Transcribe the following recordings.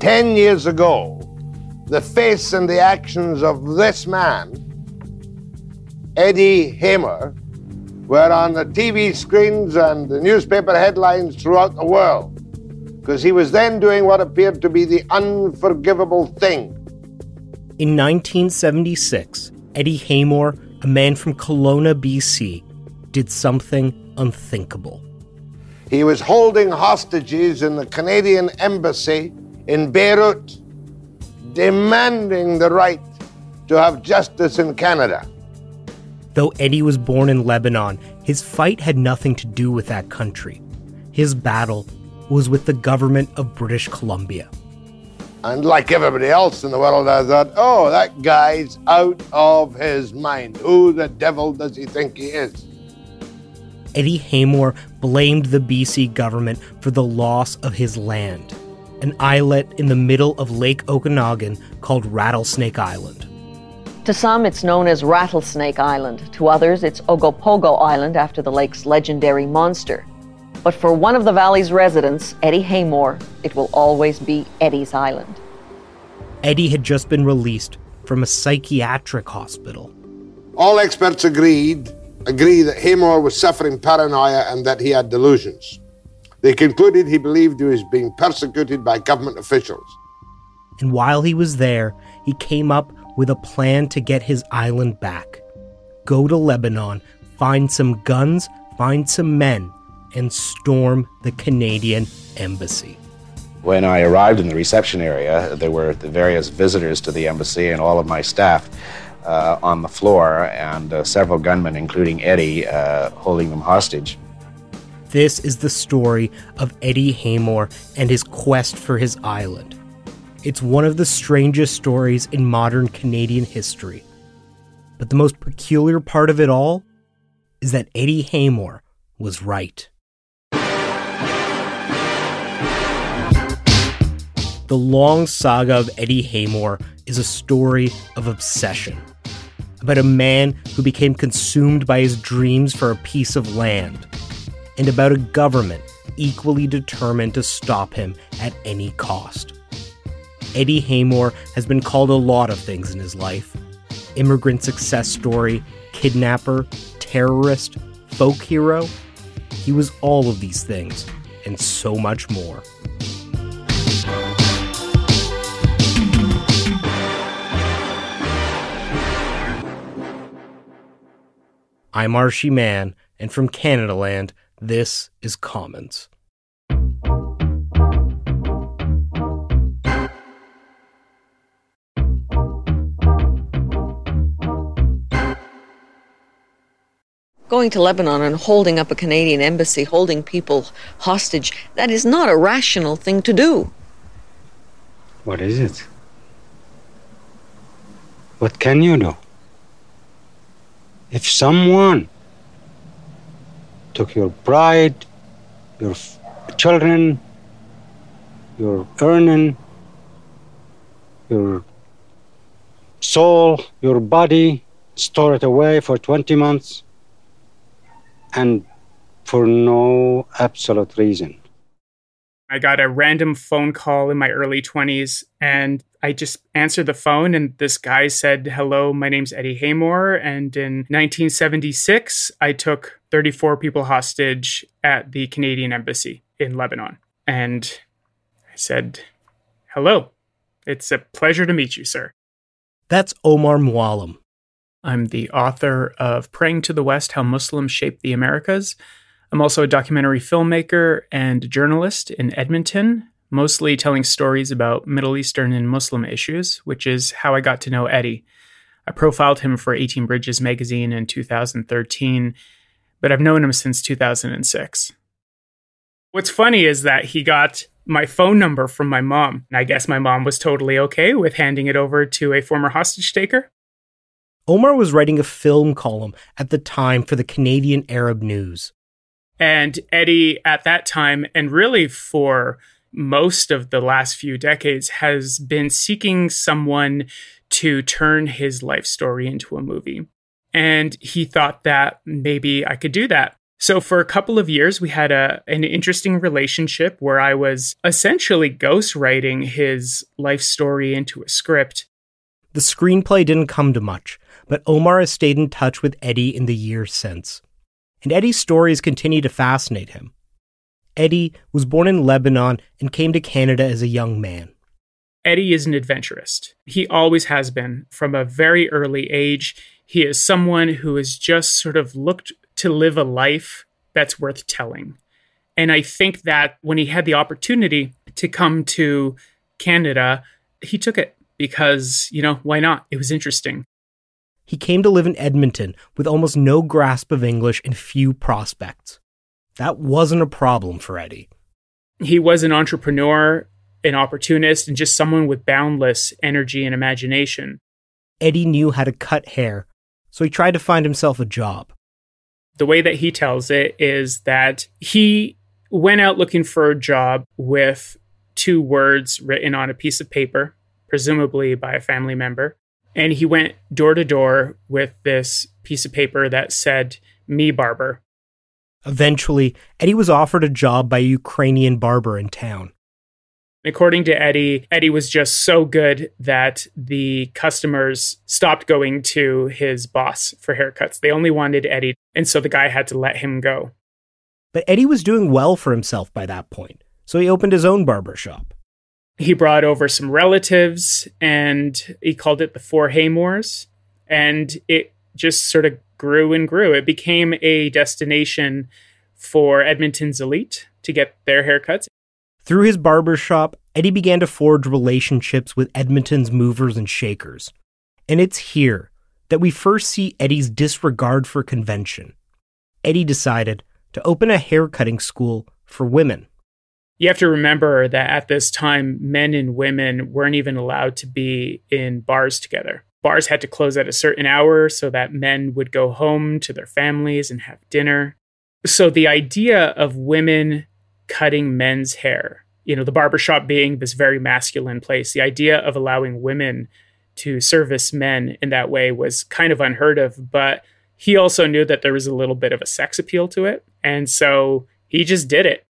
Ten years ago, the face and the actions of this man, Eddie Haymore, were on the TV screens and the newspaper headlines throughout the world, because he was then doing what appeared to be the unforgivable thing. In 1976, Eddie Haymore, a man from Kelowna, BC, did something unthinkable. He was holding hostages in the Canadian embassy in Beirut, demanding the right to have justice in Canada. Though Eddie was born in Lebanon, his fight had nothing to do with that country. His battle was with the government of British Columbia. And like everybody else in the world, I thought, oh, that guy's out of his mind. Who the devil does he think he is? Eddie Haymore blamed the BC government for the loss of his land, an islet in the middle of Lake Okanagan called Rattlesnake Island. To some, it's known as Rattlesnake Island. To others, it's Ogopogo Island, after the lake's legendary monster. But for one of the valley's residents, Eddie Haymore, it will always be Eddie's Island. Eddie had just been released from a psychiatric hospital. All experts agree that Haymore was suffering paranoia and that he had delusions. They concluded he believed he was being persecuted by government officials. And while he was there, he came up with a plan to get his island back. Go to Lebanon, find some guns, find some men, and storm the Canadian embassy. When I arrived in the reception area, there were the various visitors to the embassy and all of my staff on the floor, and several gunmen, including Eddie, holding them hostage. This is the story of Eddie Haymore and his quest for his island. It's one of the strangest stories in modern Canadian history. But the most peculiar part of it all is that Eddie Haymore was right. The long saga of Eddie Haymore is a story of obsession, about a man who became consumed by his dreams for a piece of land, and about a government equally determined to stop him at any cost. Eddie Haymore has been called a lot of things in his life: immigrant success story, kidnapper, terrorist, folk hero. He was all of these things, and so much more. I'm Archie Mann, and from CanadaLand, this is Commons. Going to Lebanon and holding up a Canadian embassy, holding people hostage, that is not a rational thing to do. What is it? What can you do? If someone took your pride, your children, your earning, your soul, your body, store it away for 20 months, and for no absolute reason. I got a random phone call in my early 20s, and I just answered the phone, and this guy said, "Hello, my name's Eddie Haymore, and in 1976, I took 34 people hostage at the Canadian Embassy in Lebanon." And I said, "Hello, it's a pleasure to meet you, sir." That's Omar Mouallem. I'm the author of Praying to the West, How Muslims Shaped the Americas. I'm also a documentary filmmaker and journalist in Edmonton, mostly telling stories about Middle Eastern and Muslim issues, which is how I got to know Eddie. I profiled him for 18 Bridges magazine in 2013, but I've known him since 2006. What's funny is that he got my phone number from my mom, and I guess my mom was totally okay with handing it over to a former hostage taker. Omar was writing a film column at the time for the Canadian Arab News. And Eddie, at that time, and really for most of the last few decades, has been seeking someone to turn his life story into a movie. And he thought that maybe I could do that. So for a couple of years, we had an interesting relationship where I was essentially ghostwriting his life story into a script. The screenplay didn't come to much, but Omar has stayed in touch with Eddie in the years since. And Eddie's stories continue to fascinate him. Eddie was born in Lebanon and came to Canada as a young man. Eddie is an adventurist. He always has been. From a very early age, he is someone who has just sort of looked to live a life that's worth telling. And I think that when he had the opportunity to come to Canada, he took it because, why not? It was interesting. He came to live in Edmonton with almost no grasp of English and few prospects. That wasn't a problem for Eddie. He was an entrepreneur, an opportunist, and just someone with boundless energy and imagination. Eddie knew how to cut hair, so he tried to find himself a job. The way that he tells it is that he went out looking for a job with 2 words written on a piece of paper, presumably by a family member. And he went door to door with this piece of paper that said, "Me barber." Eventually, Eddie was offered a job by a Ukrainian barber in town. According to Eddie, Eddie was just so good that the customers stopped going to his boss for haircuts. They only wanted Eddie, and so the guy had to let him go. But Eddie was doing well for himself by that point, so he opened his own barber shop. He brought over some relatives, and he called it the 4 Haymores, and it just sort of grew and grew. It became a destination for Edmonton's elite to get their haircuts. Through his barbershop, Eddie began to forge relationships with Edmonton's movers and shakers. And it's here that we first see Eddie's disregard for convention. Eddie decided to open a haircutting school for women. You have to remember that at this time, men and women weren't even allowed to be in bars together. Bars had to close at a certain hour so that men would go home to their families and have dinner. So the idea of women cutting men's hair, the barbershop being this very masculine place, the idea of allowing women to service men in that way was kind of unheard of. But he also knew that there was a little bit of a sex appeal to it. And so he just did it.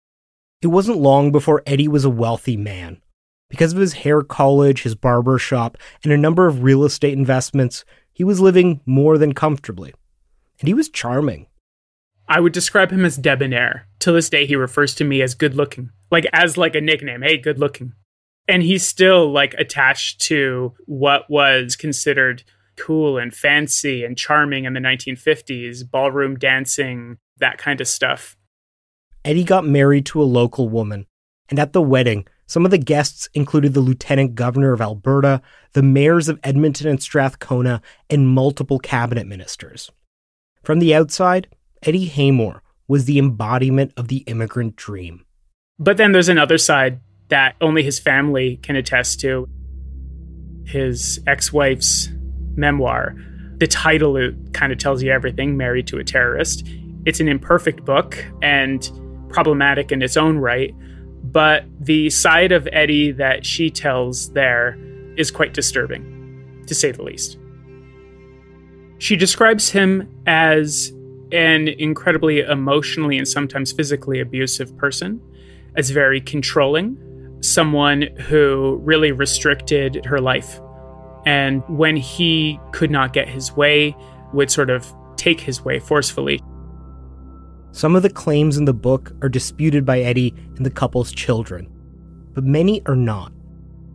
It wasn't long before Eddie was a wealthy man. Because of his hair college, his barber shop, and a number of real estate investments, he was living more than comfortably. And he was charming. I would describe him as debonair. To this day, he refers to me as good-looking. As a nickname. Hey, good-looking. And he's still, attached to what was considered cool and fancy and charming in the 1950s, ballroom dancing, that kind of stuff. Eddie got married to a local woman, and at the wedding, some of the guests included the Lieutenant Governor of Alberta, the mayors of Edmonton and Strathcona, and multiple cabinet ministers. From the outside, Eddie Haymore was the embodiment of the immigrant dream. But then there's another side that only his family can attest to. His ex-wife's memoir, the title kind of tells you everything, Married to a Terrorist. It's an imperfect book and problematic in its own right, but the side of Eddie that she tells there is quite disturbing, to say the least. She describes him as an incredibly emotionally and sometimes physically abusive person, as very controlling, someone who really restricted her life. And when he could not get his way, would sort of take his way forcefully. Some of the claims in the book are disputed by Eddie and the couple's children, but many are not.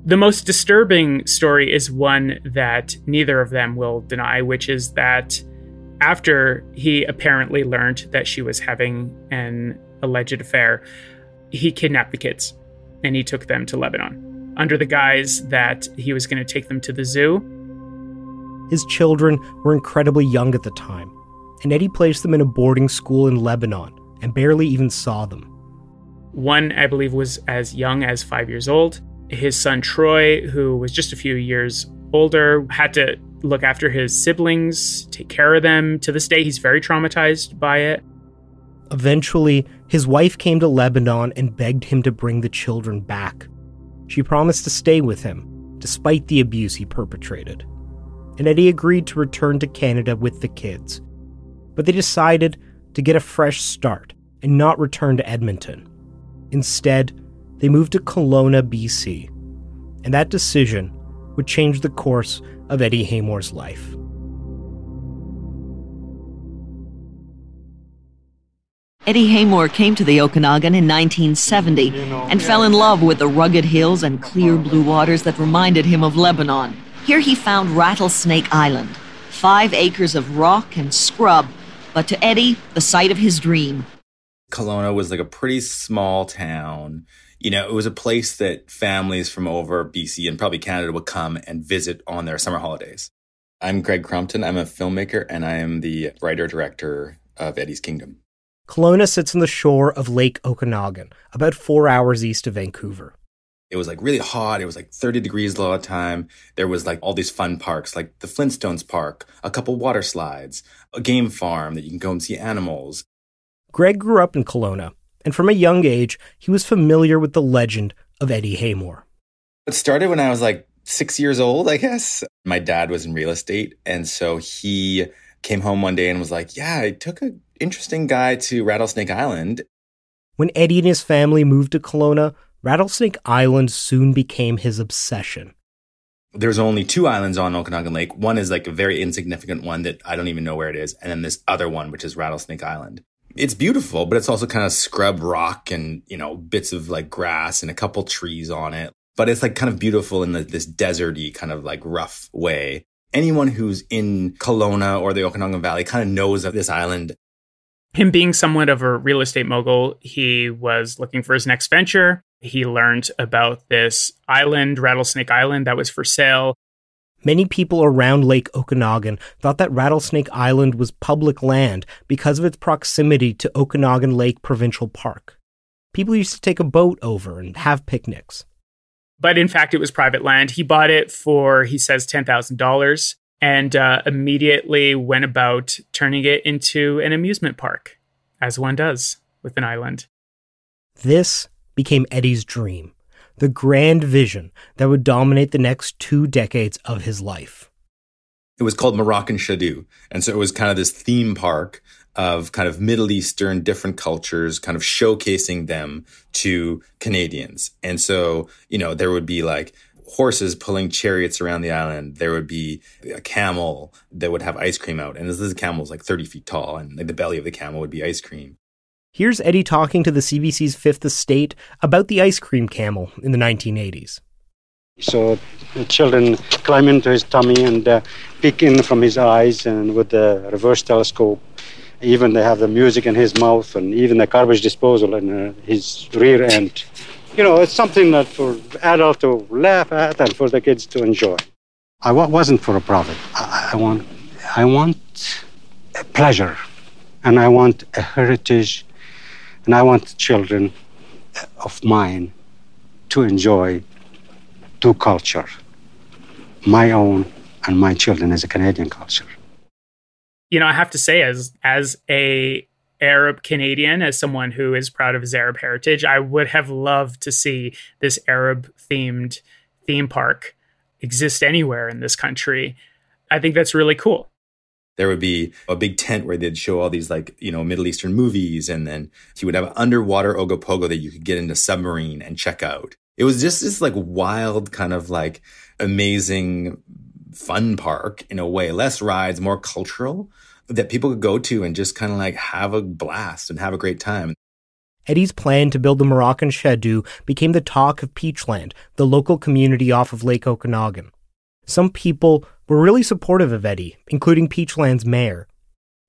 The most disturbing story is one that neither of them will deny, which is that after he apparently learned that she was having an alleged affair, he kidnapped the kids and he took them to Lebanon under the guise that he was going to take them to the zoo. His children were incredibly young at the time, and Eddie placed them in a boarding school in Lebanon and barely even saw them. One, I believe, was as young as 5 years old. His son, Troy, who was just a few years older, had to look after his siblings, take care of them. To this day, he's very traumatized by it. Eventually, his wife came to Lebanon and begged him to bring the children back. She promised to stay with him, despite the abuse he perpetrated. And Eddie agreed to return to Canada with the kids. But they decided to get a fresh start and not return to Edmonton. Instead, they moved to Kelowna, BC, and that decision would change the course of Eddie Haymore's life. Eddie Haymore came to the Okanagan in 1970 and fell in love with the rugged hills and clear blue waters that reminded him of Lebanon. Here he found Rattlesnake Island, 5 acres of rock and scrub, but to Eddie, the site of his dream. Kelowna was like a pretty small town. You know, it was a place that families from over BC and probably Canada would come and visit on their summer holidays. I'm Greg Crompton. I'm a filmmaker and I am the writer-director of Eddie's Kingdom. Kelowna sits on the shore of Lake Okanagan, about 4 hours east of Vancouver. It was like really hot. It was like 30 degrees a lot of time. There was like all these fun parks, like the Flintstones Park, a couple water slides, a game farm that you can go and see animals. Greg grew up in Kelowna, and from a young age, he was familiar with the legend of Eddie Haymore. It started when I was like 6 years old, I guess. My dad was in real estate, and so he came home one day and was like, yeah, I took an interesting guy to Rattlesnake Island. When Eddie and his family moved to Kelowna, Rattlesnake Island soon became his obsession. There's only 2 islands on Okanagan Lake. One is like a very insignificant one that I don't even know where it is, and then this other one, which is Rattlesnake Island. It's beautiful, but it's also kind of scrub rock and, you know, bits of like grass and a couple trees on it. But it's like kind of beautiful in this deserty kind of like rough way. Anyone who's in Kelowna or the Okanagan Valley kind of knows of this island. Him being somewhat of a real estate mogul, he was looking for his next venture. He learned about this island, Rattlesnake Island, that was for sale. Many people around Lake Okanagan thought that Rattlesnake Island was public land because of its proximity to Okanagan Lake Provincial Park. People used to take a boat over and have picnics. But in fact, it was private land. He bought it for, he says, $10,000 and immediately went about turning it into an amusement park, as one does with an island. This became Eddie's dream. The grand vision that would dominate the next 2 decades of his life. It was called Moroccan Shadu. And so it was kind of this theme park of kind of Middle Eastern different cultures, kind of showcasing them to Canadians. And so, you know, there would be like horses pulling chariots around the island. There would be a camel that would have ice cream out. And this camel was like 30 feet tall and like the belly of the camel would be ice cream. Here's Eddie talking to the CBC's Fifth Estate about the ice cream camel in the 1980s. So the children climb into his tummy and peek in from his eyes and with the reverse telescope. Even they have the music in his mouth and even the garbage disposal in his rear end. You know, it's something that for adults to laugh at and for the kids to enjoy. I wasn't for a profit. I want a pleasure and I want a heritage. And I want children of mine to enjoy 2 cultures, my own and my children as a Canadian culture. You know, I have to say, as a Arab Canadian, as someone who is proud of his Arab heritage, I would have loved to see this Arab-themed theme park exist anywhere in this country. I think that's really cool. There would be a big tent where they'd show all these Middle Eastern movies. And then he would have an underwater Ogopogo that you could get into submarine and check out. It was just this wild kind of amazing fun park in a way, less rides, more cultural, that people could go to and just kind of have a blast and have a great time. Eddie's plan to build the Moroccan Shadu became the talk of Peachland, the local community off of Lake Okanagan. Some people were really supportive of Eddie, including Peachland's mayor.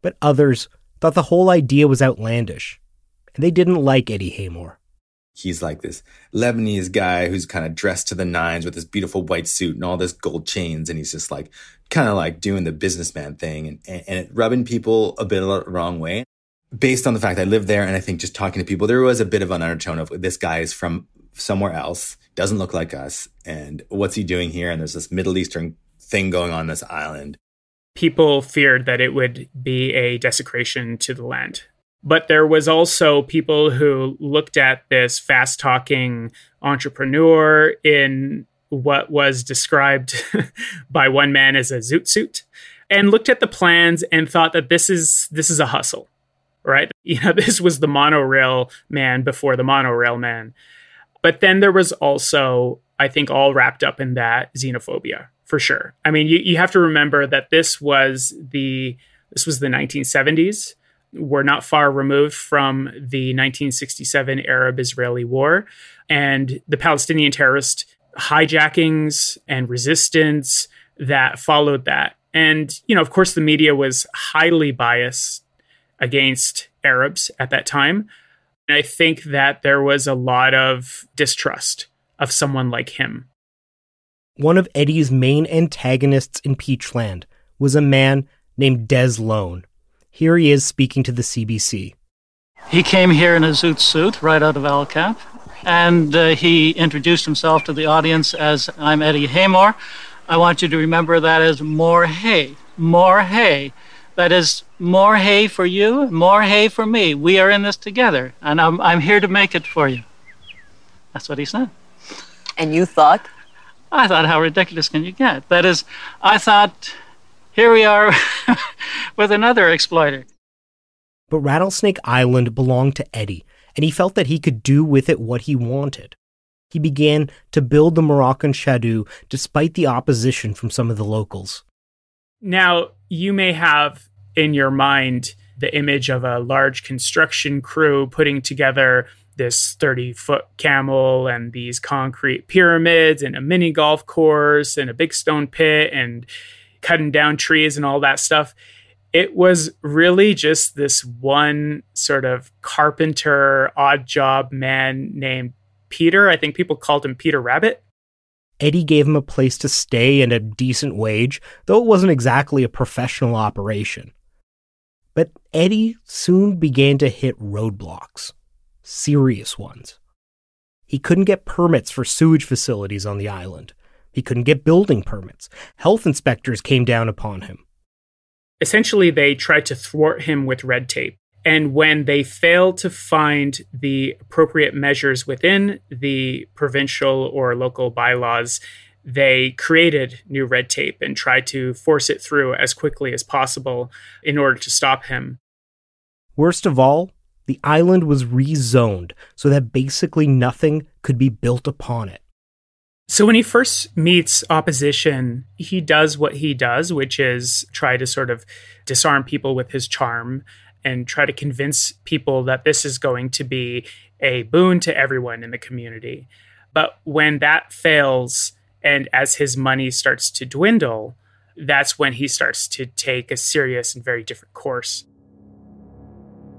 But others thought the whole idea was outlandish, and they didn't like Eddie Haymore. He's this Lebanese guy who's kind of dressed to the nines with this beautiful white suit and all this gold chains. And he's just kind of doing the businessman thing and it rubbing people a bit the wrong way. Based on the fact I lived there and I think just talking to people, there was a bit of an undertone of this guy is from somewhere else, doesn't look like us. And what's he doing here? And there's this Middle Eastern thing going on this island. People feared that it would be a desecration to the land. But there was also people who looked at this fast-talking entrepreneur in what was described by one man as a zoot suit, and looked at the plans and thought that this is a hustle, right? This was the monorail man before the monorail man. But then there was also, I think, all wrapped up in that, xenophobia, for sure. I mean, you have to remember that this was the 1970s. We're not far removed from the 1967 Arab-Israeli War and the Palestinian terrorist hijackings and resistance that followed that. And, of course, the media was highly biased against Arabs at that time. And I think that there was a lot of distrust of someone like him. One of Eddie's main antagonists in Peachland was a man named Des Lone. Here he is speaking to the CBC. He came here in a zoot suit right out of Al-Cap, and he introduced himself to the audience as, "I'm Eddie Haymore. I want you to remember that as more hay, more hay. That is more hay for you, more hay for me. We are in this together, and I'm here to make it for you." That's what he said. And you thought? I thought, how ridiculous can you get? That is, I thought, here we are with another exploiter. But Rattlesnake Island belonged to Eddie, and he felt that he could do with it what he wanted. He began to build the Moroccan Shadu despite the opposition from some of the locals. Now, you may have in your mind the image of a large construction crew putting together this 30-foot camel and these concrete pyramids and a mini golf course and a big stone pit and cutting down trees and all that stuff. It was really just this one sort of carpenter, odd job man named Peter. I think people called him Peter Rabbit. Eddie gave him a place to stay and a decent wage, though it wasn't exactly a professional operation. But Eddie soon began to hit roadblocks. Serious ones. He couldn't get permits for sewage facilities on the island. He couldn't get building permits. Health inspectors came down upon him. Essentially, they tried to thwart him with red tape. And when they failed to find the appropriate measures within the provincial or local bylaws, they created new red tape and tried to force it through as quickly as possible in order to stop him. Worst of all, the island was rezoned so that basically nothing could be built upon it. So when he first meets opposition, he does what he does, which is try to sort of disarm people with his charm and try to convince people that this is going to be a boon to everyone in the community. But when that fails, and as his money starts to dwindle, that's when he starts to take a serious and very different course.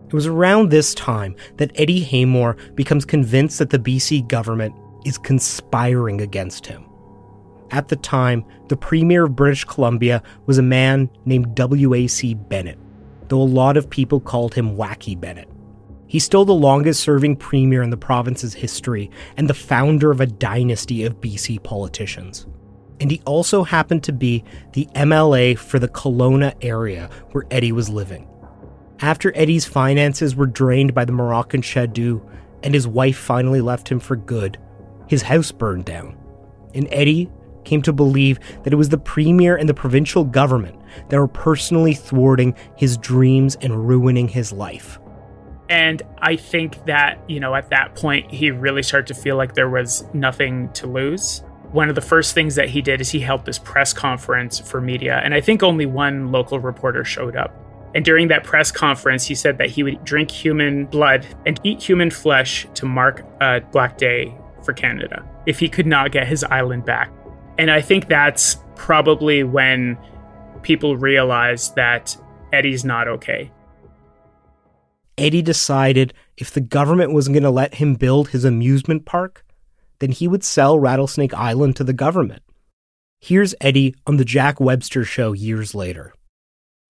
It was around this time that Eddie Haymore becomes convinced that the BC government is conspiring against him. At the time, the Premier of British Columbia was a man named W.A.C. Bennett, though a lot of people called him W.A.C. Bennett. He's still the longest-serving Premier in the province's history and the founder of a dynasty of BC politicians. And he also happened to be the MLA for the Kelowna area where Eddie was living. After Eddie's finances were drained by the Moroccan Shadu and his wife finally left him for good, his house burned down, and Eddie came to believe that it was the premier and the provincial government that were personally thwarting his dreams and ruining his life. And I think that, you know, at that point, he really started to feel like there was nothing to lose. One of the first things that he did is he held this press conference for media. And I think only one local reporter showed up. And during that press conference, he said that he would drink human blood and eat human flesh to mark a Black Day for Canada if he could not get his island back. And I think that's probably when people realized that Eddie's not okay. Eddie decided if the government wasn't going to let him build his amusement park, then he would sell Rattlesnake Island to the government. Here's Eddie on the Jack Webster show years later.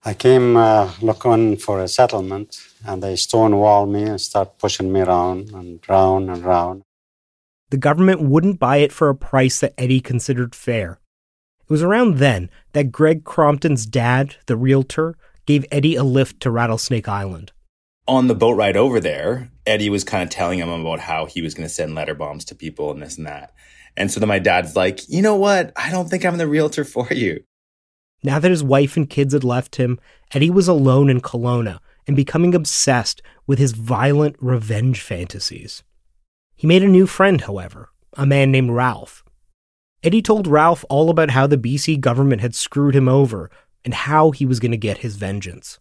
I came looking for a settlement, and they stonewalled me and started pushing me around and round and round. The government wouldn't buy it for a price that Eddie considered fair. It was around then that Greg Crompton's dad, the realtor, gave Eddie a lift to Rattlesnake Island. On the boat ride over there, Eddie was kind of telling him about how he was going to send letter bombs to people and this and that. And so then my dad's like, you know what? I don't think I'm the realtor for you. Now that his wife and kids had left him, Eddie was alone in Kelowna and becoming obsessed with his violent revenge fantasies. He made a new friend, however, a man named Ralph. Eddie told Ralph all about how the BC government had screwed him over and how he was going to get his vengeance.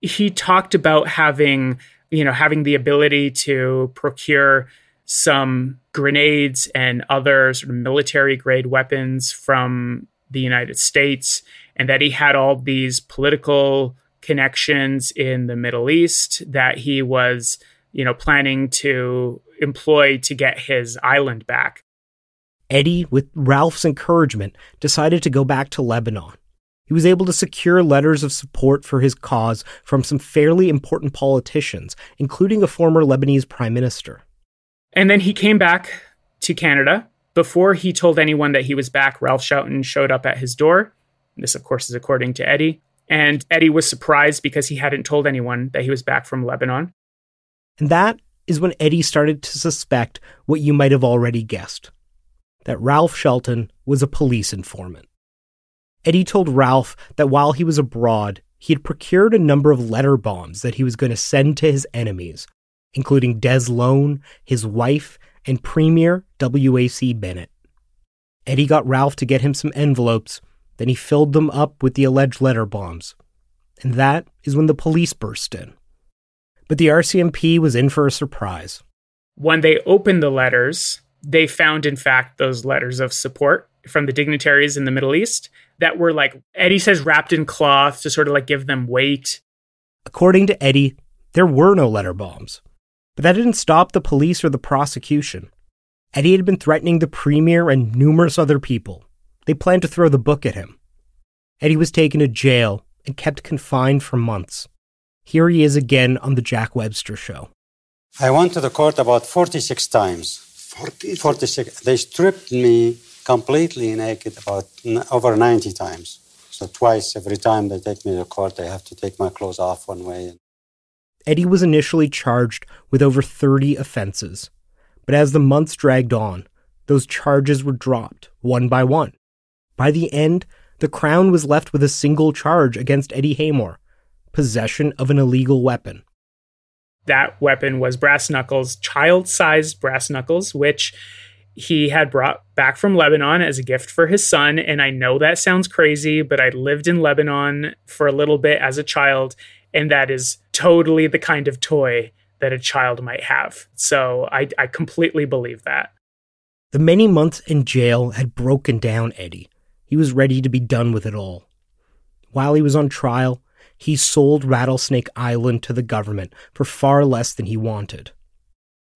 He talked about having the ability to procure some grenades and other sort of military-grade weapons from the United States, and that he had all these political connections in the Middle East that he was, planning to employ to get his island back. Eddie, with Ralph's encouragement, decided to go back to Lebanon. He was able to secure letters of support for his cause from some fairly important politicians, including a former Lebanese prime minister. And then he came back to Canada. Before he told anyone that he was back, Ralph Shelton showed up at his door. This, of course, is according to Eddie. And Eddie was surprised because he hadn't told anyone that he was back from Lebanon. And that is when Eddie started to suspect what you might have already guessed, that Ralph Shelton was a police informant. Eddie told Ralph that while he was abroad, he had procured a number of letter bombs that he was going to send to his enemies, including Des Lone, his wife, and Premier W.A.C. Bennett. Eddie got Ralph to get him some envelopes, then he filled them up with the alleged letter bombs. And that is when the police burst in. But the RCMP was in for a surprise. When they opened the letters, they found, in fact, those letters of support from the dignitaries in the Middle East that were, like Eddie says, wrapped in cloth to sort of like give them weight. According to Eddie, there were no letter bombs. But that didn't stop the police or the prosecution. Eddie had been threatening the premier and numerous other people. They planned to throw the book at him. Eddie was taken to jail and kept confined for months. Here he is again on the Jack Webster show. I went to the court about 46 times. 46. They stripped me completely naked about over 90 times. So twice every time they take me to court, they have to take my clothes off one way. Eddie was initially charged with over 30 offenses. But as the months dragged on, those charges were dropped one by one. By the end, the Crown was left with a single charge against Eddie Haymore, possession of an illegal weapon. That weapon was brass knuckles, child-sized brass knuckles, which he had brought back from Lebanon as a gift for his son. And I know that sounds crazy, but I lived in Lebanon for a little bit as a child, and that is totally the kind of toy that a child might have. So I completely believe that. The many months in jail had broken down Eddie. He was ready to be done with it all. While he was on trial, he sold Rattlesnake Island to the government for far less than he wanted.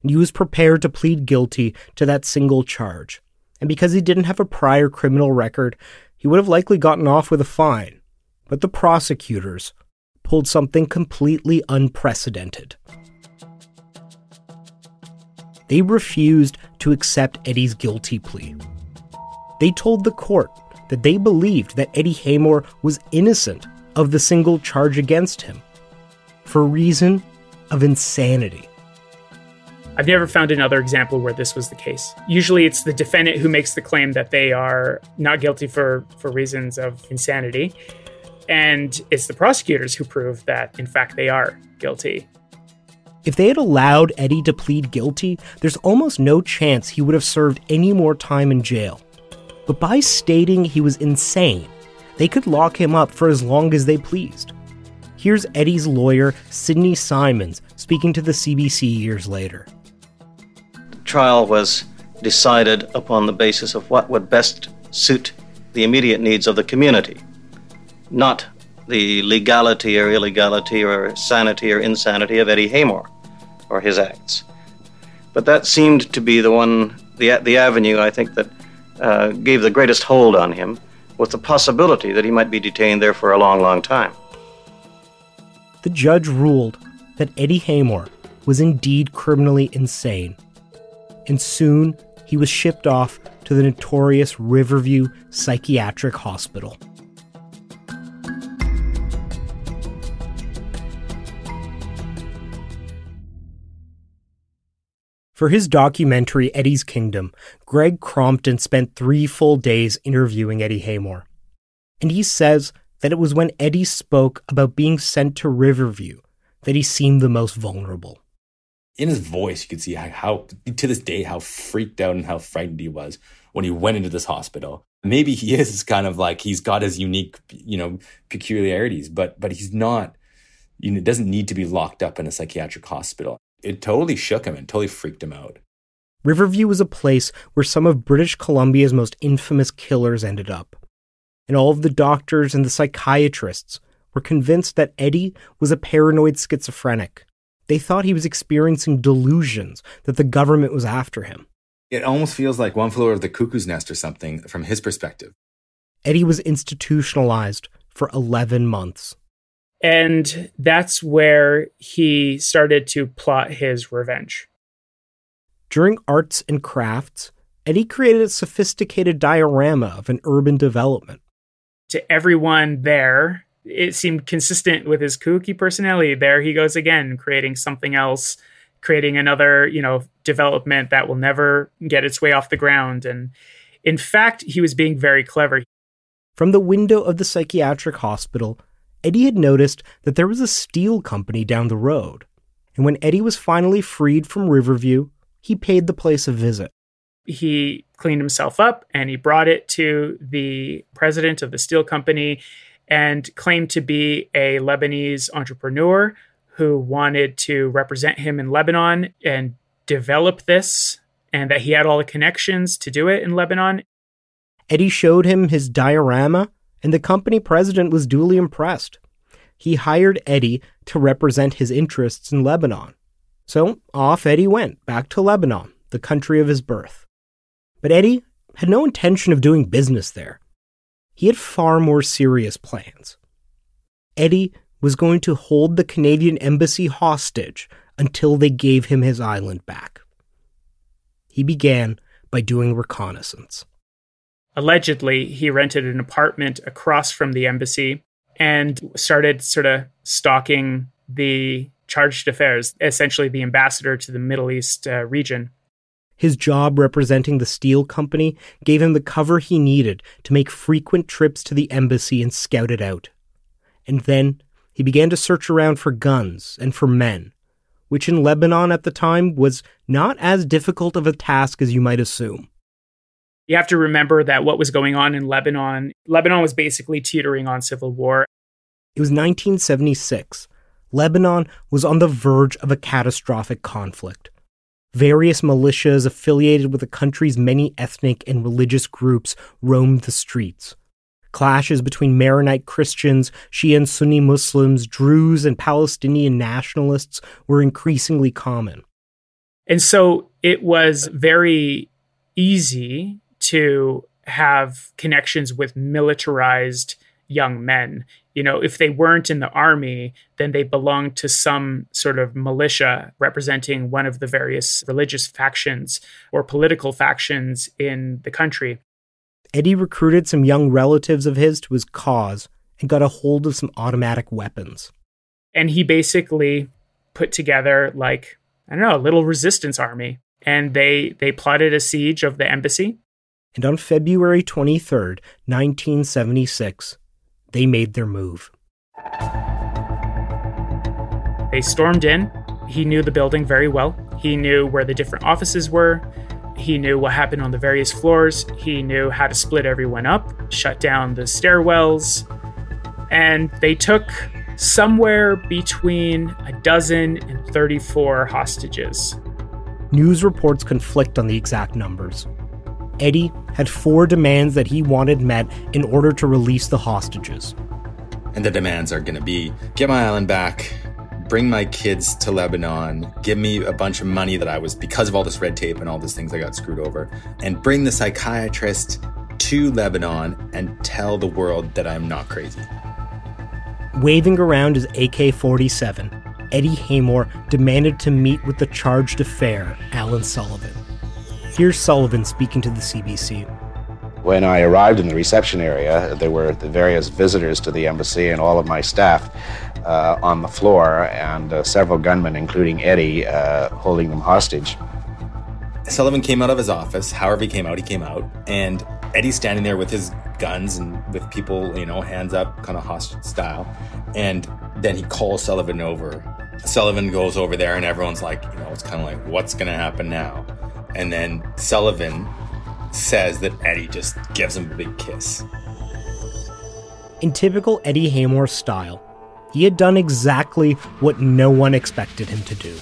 And he was prepared to plead guilty to that single charge. And because he didn't have a prior criminal record, he would have likely gotten off with a fine. But the prosecutors pulled something completely unprecedented. They refused to accept Eddie's guilty plea. They told the court that they believed that Eddie Haymore was innocent of the single charge against him for reason of insanity. I've never found another example where this was the case. Usually it's the defendant who makes the claim that they are not guilty for reasons of insanity. And it's the prosecutors who prove that, in fact, they are guilty. If they had allowed Eddie to plead guilty, there's almost no chance he would have served any more time in jail. But by stating he was insane, they could lock him up for as long as they pleased. Here's Eddie's lawyer, Sidney Simons, speaking to the CBC years later. The trial was decided upon the basis of what would best suit the immediate needs of the community, not the legality or illegality or sanity or insanity of Eddie Haymore or his acts. But that seemed to be the avenue, I think, that gave the greatest hold on him, with the possibility that he might be detained there for a long, long time. The judge ruled that Eddie Haymore was indeed criminally insane, and soon he was shipped off to the notorious Riverview Psychiatric Hospital. For his documentary, Eddie's Kingdom, Greg Crompton spent 3 full days interviewing Eddie Haymore. And he says that it was when Eddie spoke about being sent to Riverview that he seemed the most vulnerable. In his voice, you could see how, to this day, how freaked out and how frightened he was when he went into this hospital. Maybe he is kind of like, he's got his unique, peculiarities, but he's not, doesn't need to be locked up in a psychiatric hospital. It totally shook him and totally freaked him out. Riverview was a place where some of British Columbia's most infamous killers ended up. And all of the doctors and the psychiatrists were convinced that Eddie was a paranoid schizophrenic. They thought he was experiencing delusions that the government was after him. It almost feels like One Flew Over the Cuckoo's Nest or something from his perspective. Eddie was institutionalized for 11 months. And that's where he started to plot his revenge. During Arts and Crafts, Eddie created a sophisticated diorama of an urban development. To everyone there, it seemed consistent with his kooky personality. There he goes again, creating something else, creating another, development that will never get its way off the ground. And in fact, he was being very clever. From the window of the psychiatric hospital, Eddie had noticed that there was a steel company down the road, and when Eddie was finally freed from Riverview, he paid the place a visit. He cleaned himself up, and he brought it to the president of the steel company and claimed to be a Lebanese entrepreneur who wanted to represent him in Lebanon and develop this, and that he had all the connections to do it in Lebanon. Eddie showed him his diorama, and the company president was duly impressed. He hired Eddie to represent his interests in Lebanon. So off Eddie went, back to Lebanon, the country of his birth. But Eddie had no intention of doing business there. He had far more serious plans. Eddie was going to hold the Canadian embassy hostage until they gave him his island back. He began by doing reconnaissance. Allegedly, he rented an apartment across from the embassy and started sort of stalking the charge d'affaires, essentially the ambassador to the Middle East region. His job representing the steel company gave him the cover he needed to make frequent trips to the embassy and scout it out. And then he began to search around for guns and for men, which in Lebanon at the time was not as difficult of a task as you might assume. You have to remember that what was going on in Lebanon was basically teetering on civil war. It was 1976. Lebanon was on the verge of a catastrophic conflict. Various militias affiliated with the country's many ethnic and religious groups roamed the streets. Clashes between Maronite Christians, Shia and Sunni Muslims, Druze and Palestinian nationalists were increasingly common. And so it was very easy to have connections with militarized young men. If they weren't in the army, then they belonged to some sort of militia representing one of the various religious factions or political factions in the country. Eddie recruited some young relatives of his to his cause and got a hold of some automatic weapons. And he basically put together I don't know, little resistance army. And they plotted a siege of the embassy. And on February 23rd, 1976, they made their move. They stormed in. He knew the building very well. He knew where the different offices were. He knew what happened on the various floors. He knew how to split everyone up, shut down the stairwells. And they took somewhere between a dozen and 34 hostages. News reports conflict on the exact numbers. Eddie had four demands that he wanted met in order to release the hostages. And the demands are going to be, get my island back, bring my kids to Lebanon, give me a bunch of money that I was, because of all this red tape and all these things I got screwed over, and bring the psychiatrist to Lebanon and tell the world that I'm not crazy. Waving around his AK-47, Eddie Haymore demanded to meet with the charged affair, Alan Sullivan. Here's Sullivan speaking to the CBC. When I arrived in the reception area, there were the various visitors to the embassy and all of my staff on the floor, and several gunmen, including Eddie, holding them hostage. Sullivan came out of his office, however he came out, and Eddie's standing there with his guns and with people, you know, hands up, kind of hostage style, and then he calls Sullivan over. Sullivan goes over there, and everyone's like, you know, it's kind of like, what's going to happen now? And then Sullivan says that Eddie just gives him a big kiss. In typical Eddie Haymore style, he had done exactly what no one expected him to do.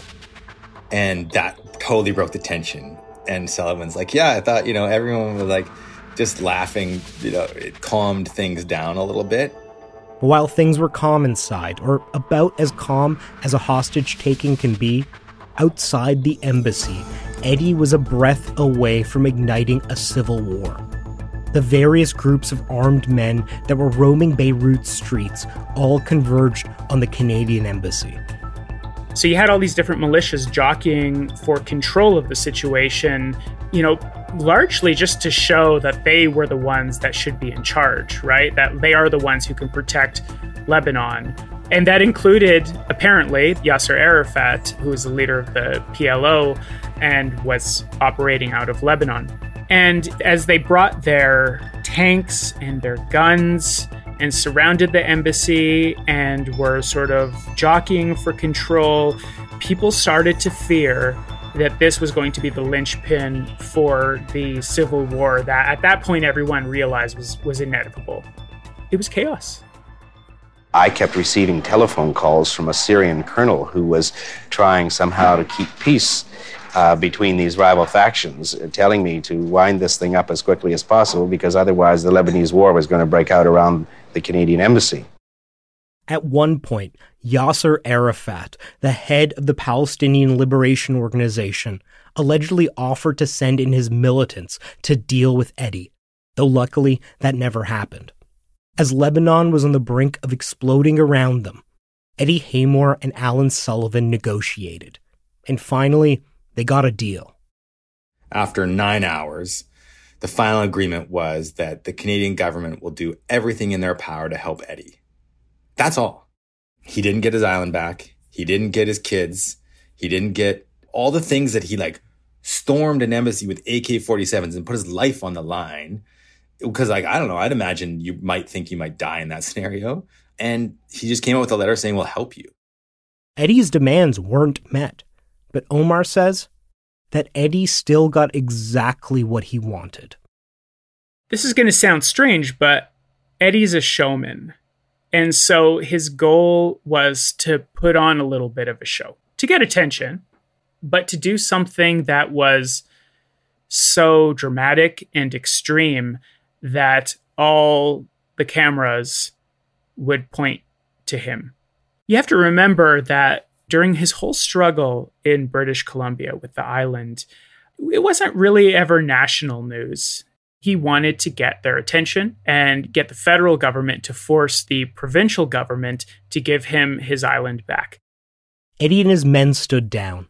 And that totally broke the tension. And Sullivan's like, yeah, I thought, you know, everyone was like just laughing, you know, it calmed things down a little bit. While things were calm inside, or about as calm as a hostage taking can be, outside the embassy, Eddie was a breath away from igniting a civil war. The various groups of armed men that were roaming Beirut's streets all converged on the Canadian embassy. So you had all these different militias jockeying for control of the situation, you know, largely just to show that they were the ones that should be in charge, right? That they are the ones who can protect Lebanon. And that included, apparently, Yasser Arafat, who was the leader of the PLO and was operating out of Lebanon. And as they brought their tanks and their guns and surrounded the embassy and were sort of jockeying for control, people started to fear that this was going to be the linchpin for the civil war that at that point everyone realized was inevitable. It was chaos. I kept receiving telephone calls from a Syrian colonel who was trying somehow to keep peace between these rival factions, telling me to wind this thing up as quickly as possible because otherwise the Lebanese war was going to break out around the Canadian embassy. At one point, Yasser Arafat, the head of the Palestinian Liberation Organization, allegedly offered to send in his militants to deal with Eddie, though luckily that never happened. As Lebanon was on the brink of exploding around them, Eddie Haymore and Alan Sullivan negotiated. And finally, they got a deal. After 9 hours, the final agreement was that the Canadian government will do everything in their power to help Eddie. That's all. He didn't get his island back. He didn't get his kids. He didn't get all the things that he, like, stormed an embassy with AK-47s and put his life on the line. Because, like, I don't know, I'd imagine you might think you might die in that scenario. And he just came out with a letter saying, we'll help you. Eddie's demands weren't met. But Omar says that Eddie still got exactly what he wanted. This is going to sound strange, but Eddie's a showman. And so his goal was to put on a little bit of a show, to get attention, but to do something that was so dramatic and extreme that all the cameras would point to him. You have to remember that during his whole struggle in British Columbia with the island, it wasn't really ever national news. He wanted to get their attention and get the federal government to force the provincial government to give him his island back. Eddie and his men stood down.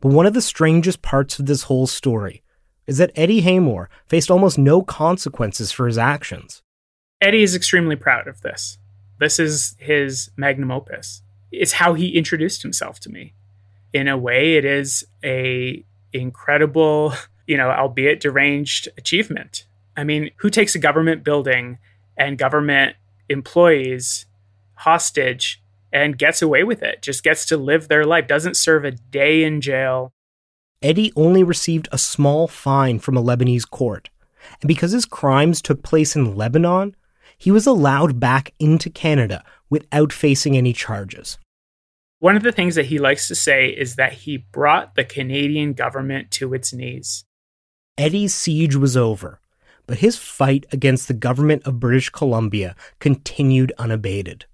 But one of the strangest parts of this whole story is that Eddie Haymore faced almost no consequences for his actions. Eddie is extremely proud of this. This is his magnum opus. It's how he introduced himself to me. in a way, it is a incredible, albeit deranged achievement. I mean, who takes a government building and government employees hostage and gets away with it, just gets to live their life, doesn't serve a day in jail? Eddie only received a small fine from a Lebanese court. And because his crimes took place in Lebanon, he was allowed back into Canada without facing any charges. One of the things that he likes to say is that he brought the Canadian government to its knees. Eddie's siege was over, but his fight against the government of British Columbia continued unabated.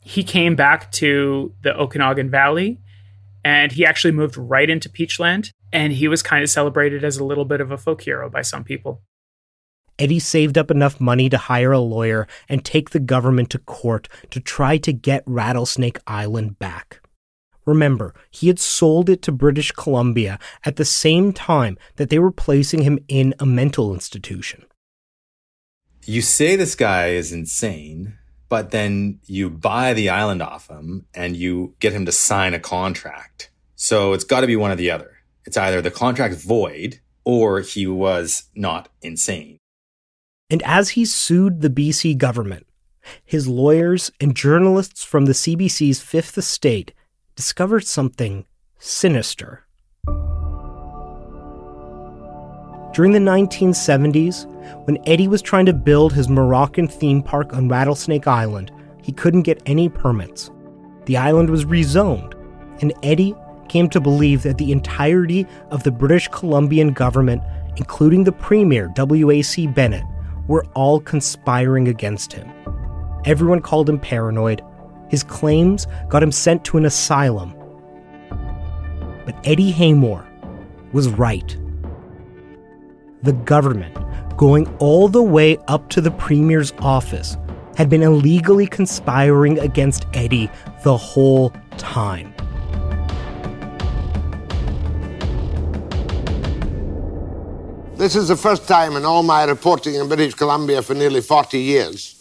He came back to the Okanagan Valley, and he actually moved right into Peachland, and he was kind of celebrated as a little bit of a folk hero by some people. Eddie saved up enough money to hire a lawyer and take the government to court to try to get Rattlesnake Island back. Remember, he had sold it to British Columbia at the same time that they were placing him in a mental institution. You say this guy is insane, but then you buy the island off him and you get him to sign a contract. So it's got to be one or the other. It's either the contract's void or he was not insane. And as he sued the BC government, his lawyers and journalists from the CBC's Fifth Estate discovered something sinister. During the 1970s, when Eddie was trying to build his Moroccan theme park on Rattlesnake Island, he couldn't get any permits. The island was rezoned, and Eddie came to believe that the entirety of the British Columbian government, including the premier, W.A.C. Bennett, were all conspiring against him. Everyone called him paranoid. His claims got him sent to an asylum. But Eddie Haymore was right. The government, going all the way up to the premier's office, had been illegally conspiring against Eddie the whole time. This is the first time in all my reporting in British Columbia for nearly 40 years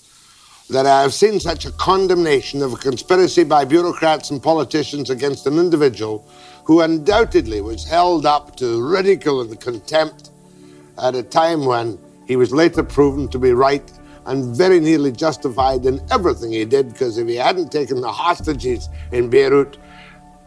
that I have seen such a condemnation of a conspiracy by bureaucrats and politicians against an individual who undoubtedly was held up to ridicule and contempt at a time when he was later proven to be right and very nearly justified in everything he did, because if he hadn't taken the hostages in Beirut,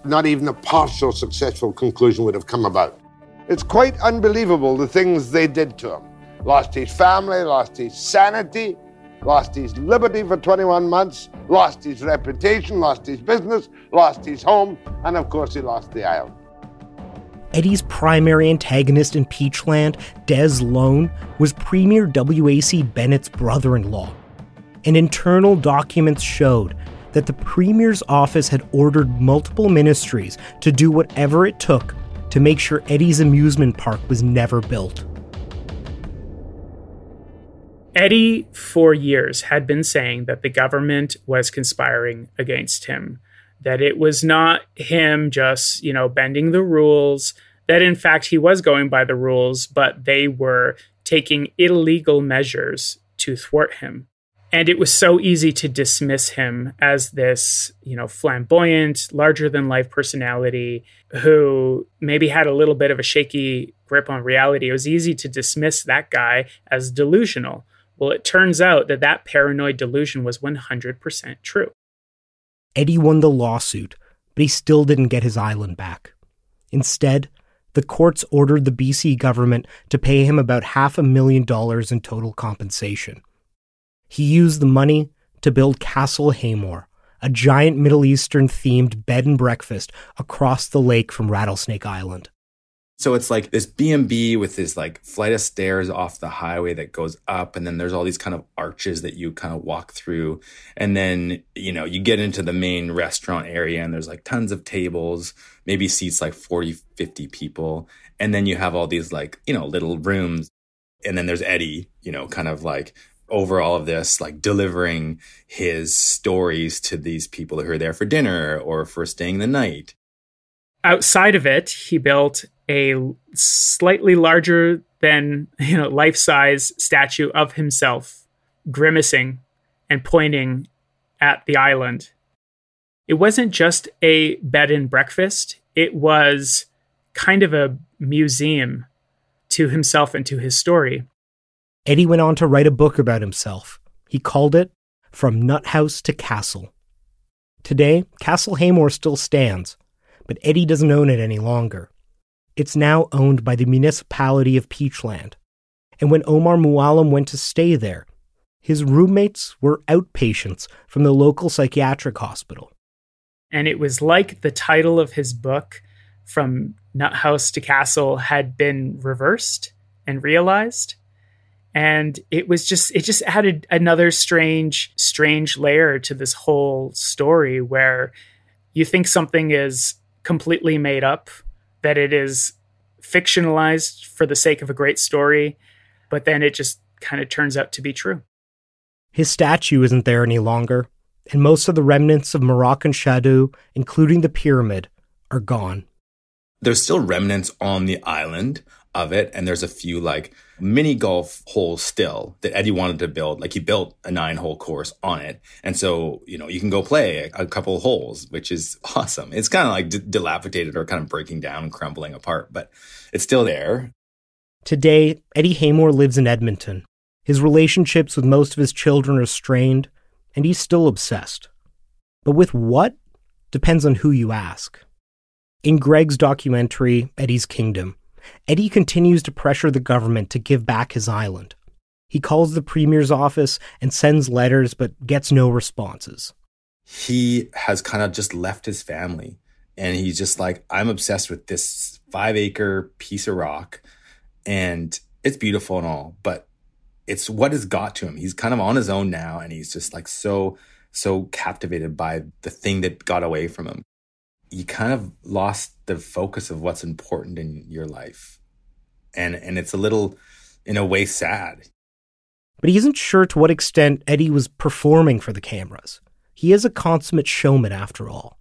not even a partial successful conclusion would have come about. It's quite unbelievable the things they did to him. Lost his family, lost his sanity, lost his liberty for 21 months, lost his reputation, lost his business, lost his home, and of course he lost the island. Eddie's primary antagonist in Peachland, Des Lone, was Premier W.A.C. Bennett's brother-in-law. And internal documents showed that the Premier's office had ordered multiple ministries to do whatever it took to make sure Eddie's amusement park was never built. Eddie, for years, had been saying that the government was conspiring against him, that it was not him just, bending the rules, that in fact he was going by the rules, but they were taking illegal measures to thwart him. And it was so easy to dismiss him as this, flamboyant, larger-than-life personality who maybe had a little bit of a shaky grip on reality. It was easy to dismiss that guy as delusional. Well, it turns out that paranoid delusion was 100% true. Eddie won the lawsuit, but he still didn't get his island back. Instead, the courts ordered the BC government to pay him about $500,000 in total compensation. He used the money to build Castle Haymore, a giant Middle Eastern-themed bed and breakfast across the lake from Rattlesnake Island. So it's like this B&B with this flight of stairs off the highway that goes up, and then there's all these kind of arches that you kind of walk through. And then, you get into the main restaurant area, and there's tons of tables, maybe seats 40, 50 people. And then you have all these little rooms. And then there's Eddie, over all of this, delivering his stories to these people who are there for dinner or for staying the night. Outside of it, he built a slightly larger than life-size statue of himself, grimacing and pointing at the island. It wasn't just a bed and breakfast. it was kind of a museum to himself and to his story. Eddie went on to write a book about himself. He called it From Nuthouse to Castle. Today, Castle Haymore still stands, but Eddie doesn't own it any longer. It's now owned by the municipality of Peachland. And when Omar Mouallem went to stay there, his roommates were outpatients from the local psychiatric hospital. And it was like the title of his book, From Nuthouse to Castle, had been reversed and realized. And it just added another strange layer to this whole story where you think something is completely made up, that it is fictionalized for the sake of a great story, but then it just kind of turns out to be true. His statue isn't there any longer, and most of the remnants of Moroccan Shadu, including the pyramid, are gone. There's still remnants on the island of it, and there's a few like mini golf holes still that Eddie wanted to build. Like, he built a 9-hole course on it, and so, you know, you can go play a couple holes, which is awesome. It's kind of like dilapidated or kind of breaking down and crumbling apart, but it's still there. Today, Eddie Haymore lives in Edmonton. His relationships with most of his children are strained, and he's still obsessed. But with what depends on who you ask. In Greg's documentary, Eddie's Kingdom, Eddie continues to pressure the government to give back his island. He calls the premier's office and sends letters, but gets no responses. He has kind of just left his family, and he's just like, I'm obsessed with this 5-acre piece of rock, and it's beautiful and all, but it's what has got to him. He's kind of on his own now, and he's just like so captivated by the thing that got away from him. You kind of lost the focus of what's important in your life. And it's a little, in a way, sad. But he isn't sure to what extent Eddie was performing for the cameras. He is a consummate showman, after all.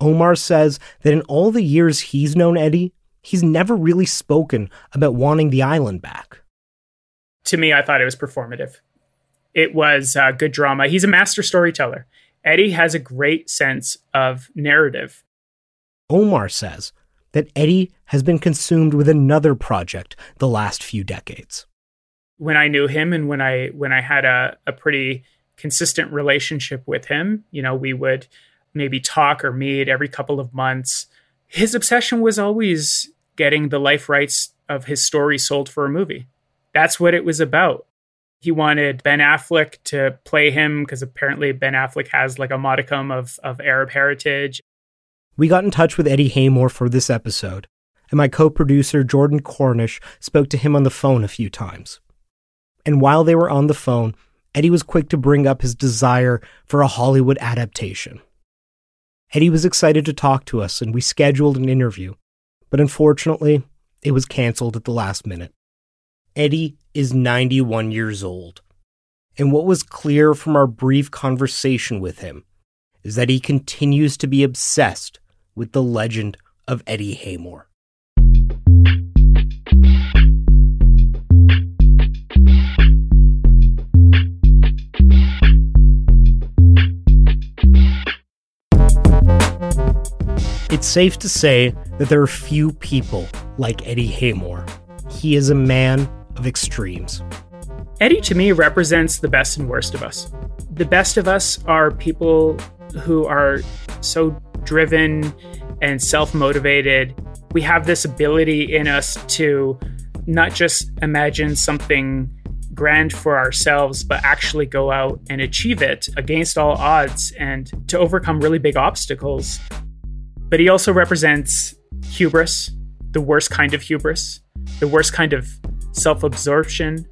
Omar says that in all the years he's known Eddie, he's never really spoken about wanting the island back. To me, I thought it was performative. It was good drama. He's a master storyteller. Eddie has a great sense of narrative. Omar says that Eddie has been consumed with another project the last few decades. When I knew him, and when I had a pretty consistent relationship with him, you know, we would maybe talk or meet every couple of months. His obsession was always getting the life rights of his story sold for a movie. That's what it was about. He wanted Ben Affleck to play him because apparently Ben Affleck has like a modicum of Arab heritage. We got in touch with Eddie Haymore for this episode, and my co-producer Jordan Cornish spoke to him on the phone a few times. And while they were on the phone, Eddie was quick to bring up his desire for a Hollywood adaptation. Eddie was excited to talk to us, and we scheduled an interview, but unfortunately, it was canceled at the last minute. Eddie is 91 years old, and what was clear from our brief conversation with him is that he continues to be obsessed with the legend of Eddie Haymore. It's safe to say that there are few people like Eddie Haymore. He is a man of extremes. Eddie, to me, represents the best and worst of us. The best of us are people who are so driven and self-motivated. We have this ability in us to not just imagine something grand for ourselves, but actually go out and achieve it against all odds and to overcome really big obstacles. But he also represents hubris, the worst kind of hubris, the worst kind of self-absorption.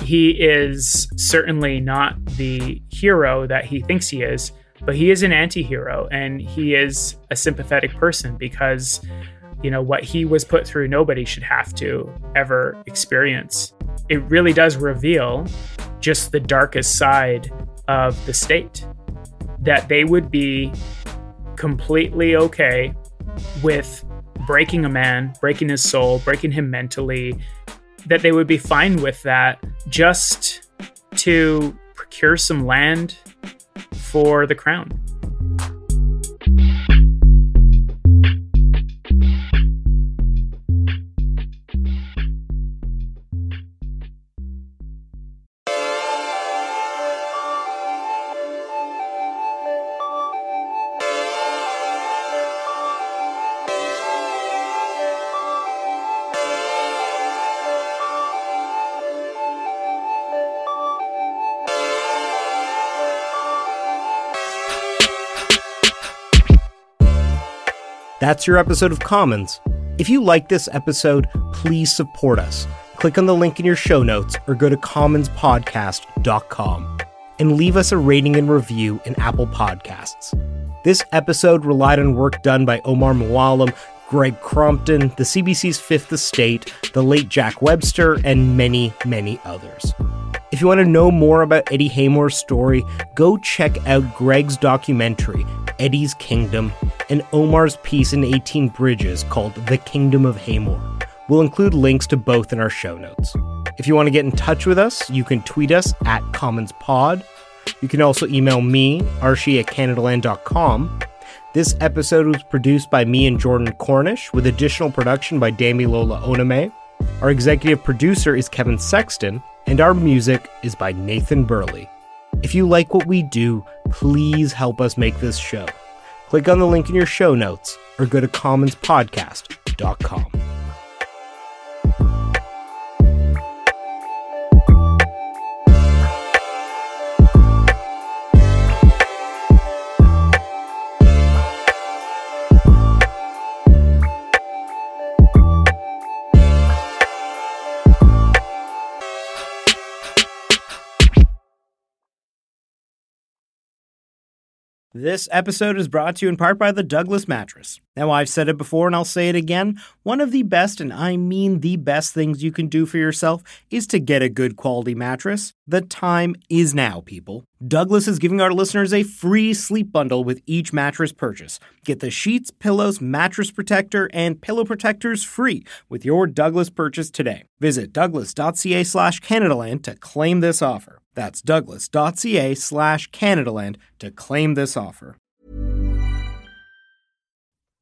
He is certainly not the hero that he thinks he is, but he is an anti-hero, and he is a sympathetic person because, you know, what he was put through, nobody should have to ever experience. It really does reveal just the darkest side of the state, that they would be completely okay with breaking a man, breaking his soul, breaking him mentally, that they would be fine with that just to procure some land for the crown. That's your episode of Commons. If you like this episode, please support us. Click on the link in your show notes or go to commonspodcast.com and leave us a rating and review in Apple Podcasts. This episode relied on work done by Omar Mouallem, Greg Crompton, the CBC's Fifth Estate, the late Jack Webster, and many, many others. If you want to know more about Eddie Haymore's story, go check out Greg's documentary, Eddie's Kingdom, and Omar's piece in 18 Bridges called The Kingdom of Haymore. We'll include links to both in our show notes. If you want to get in touch with us, you can tweet us at CommonsPod. You can also email me, Archie, at CanadaLand.com. This episode was produced by me and Jordan Cornish, with additional production by Damilola Oname. Our executive producer is Kevin Sexton, and our music is by Nathan Burley. If you like what we do, please help us make this show. Click on the link in your show notes or go to commonspodcast.com. This episode is brought to you in part by the Douglas Mattress. Now, I've said it before and I'll say it again. One of the best, and I mean the best, things you can do for yourself is to get a good quality mattress. The time is now, people. Douglas is giving our listeners a free sleep bundle with each mattress purchase. Get the sheets, pillows, mattress protector, and pillow protectors free with your Douglas purchase today. Visit douglas.ca/CanadaLand to claim this offer. That's douglas.ca/CanadaLand to claim this offer.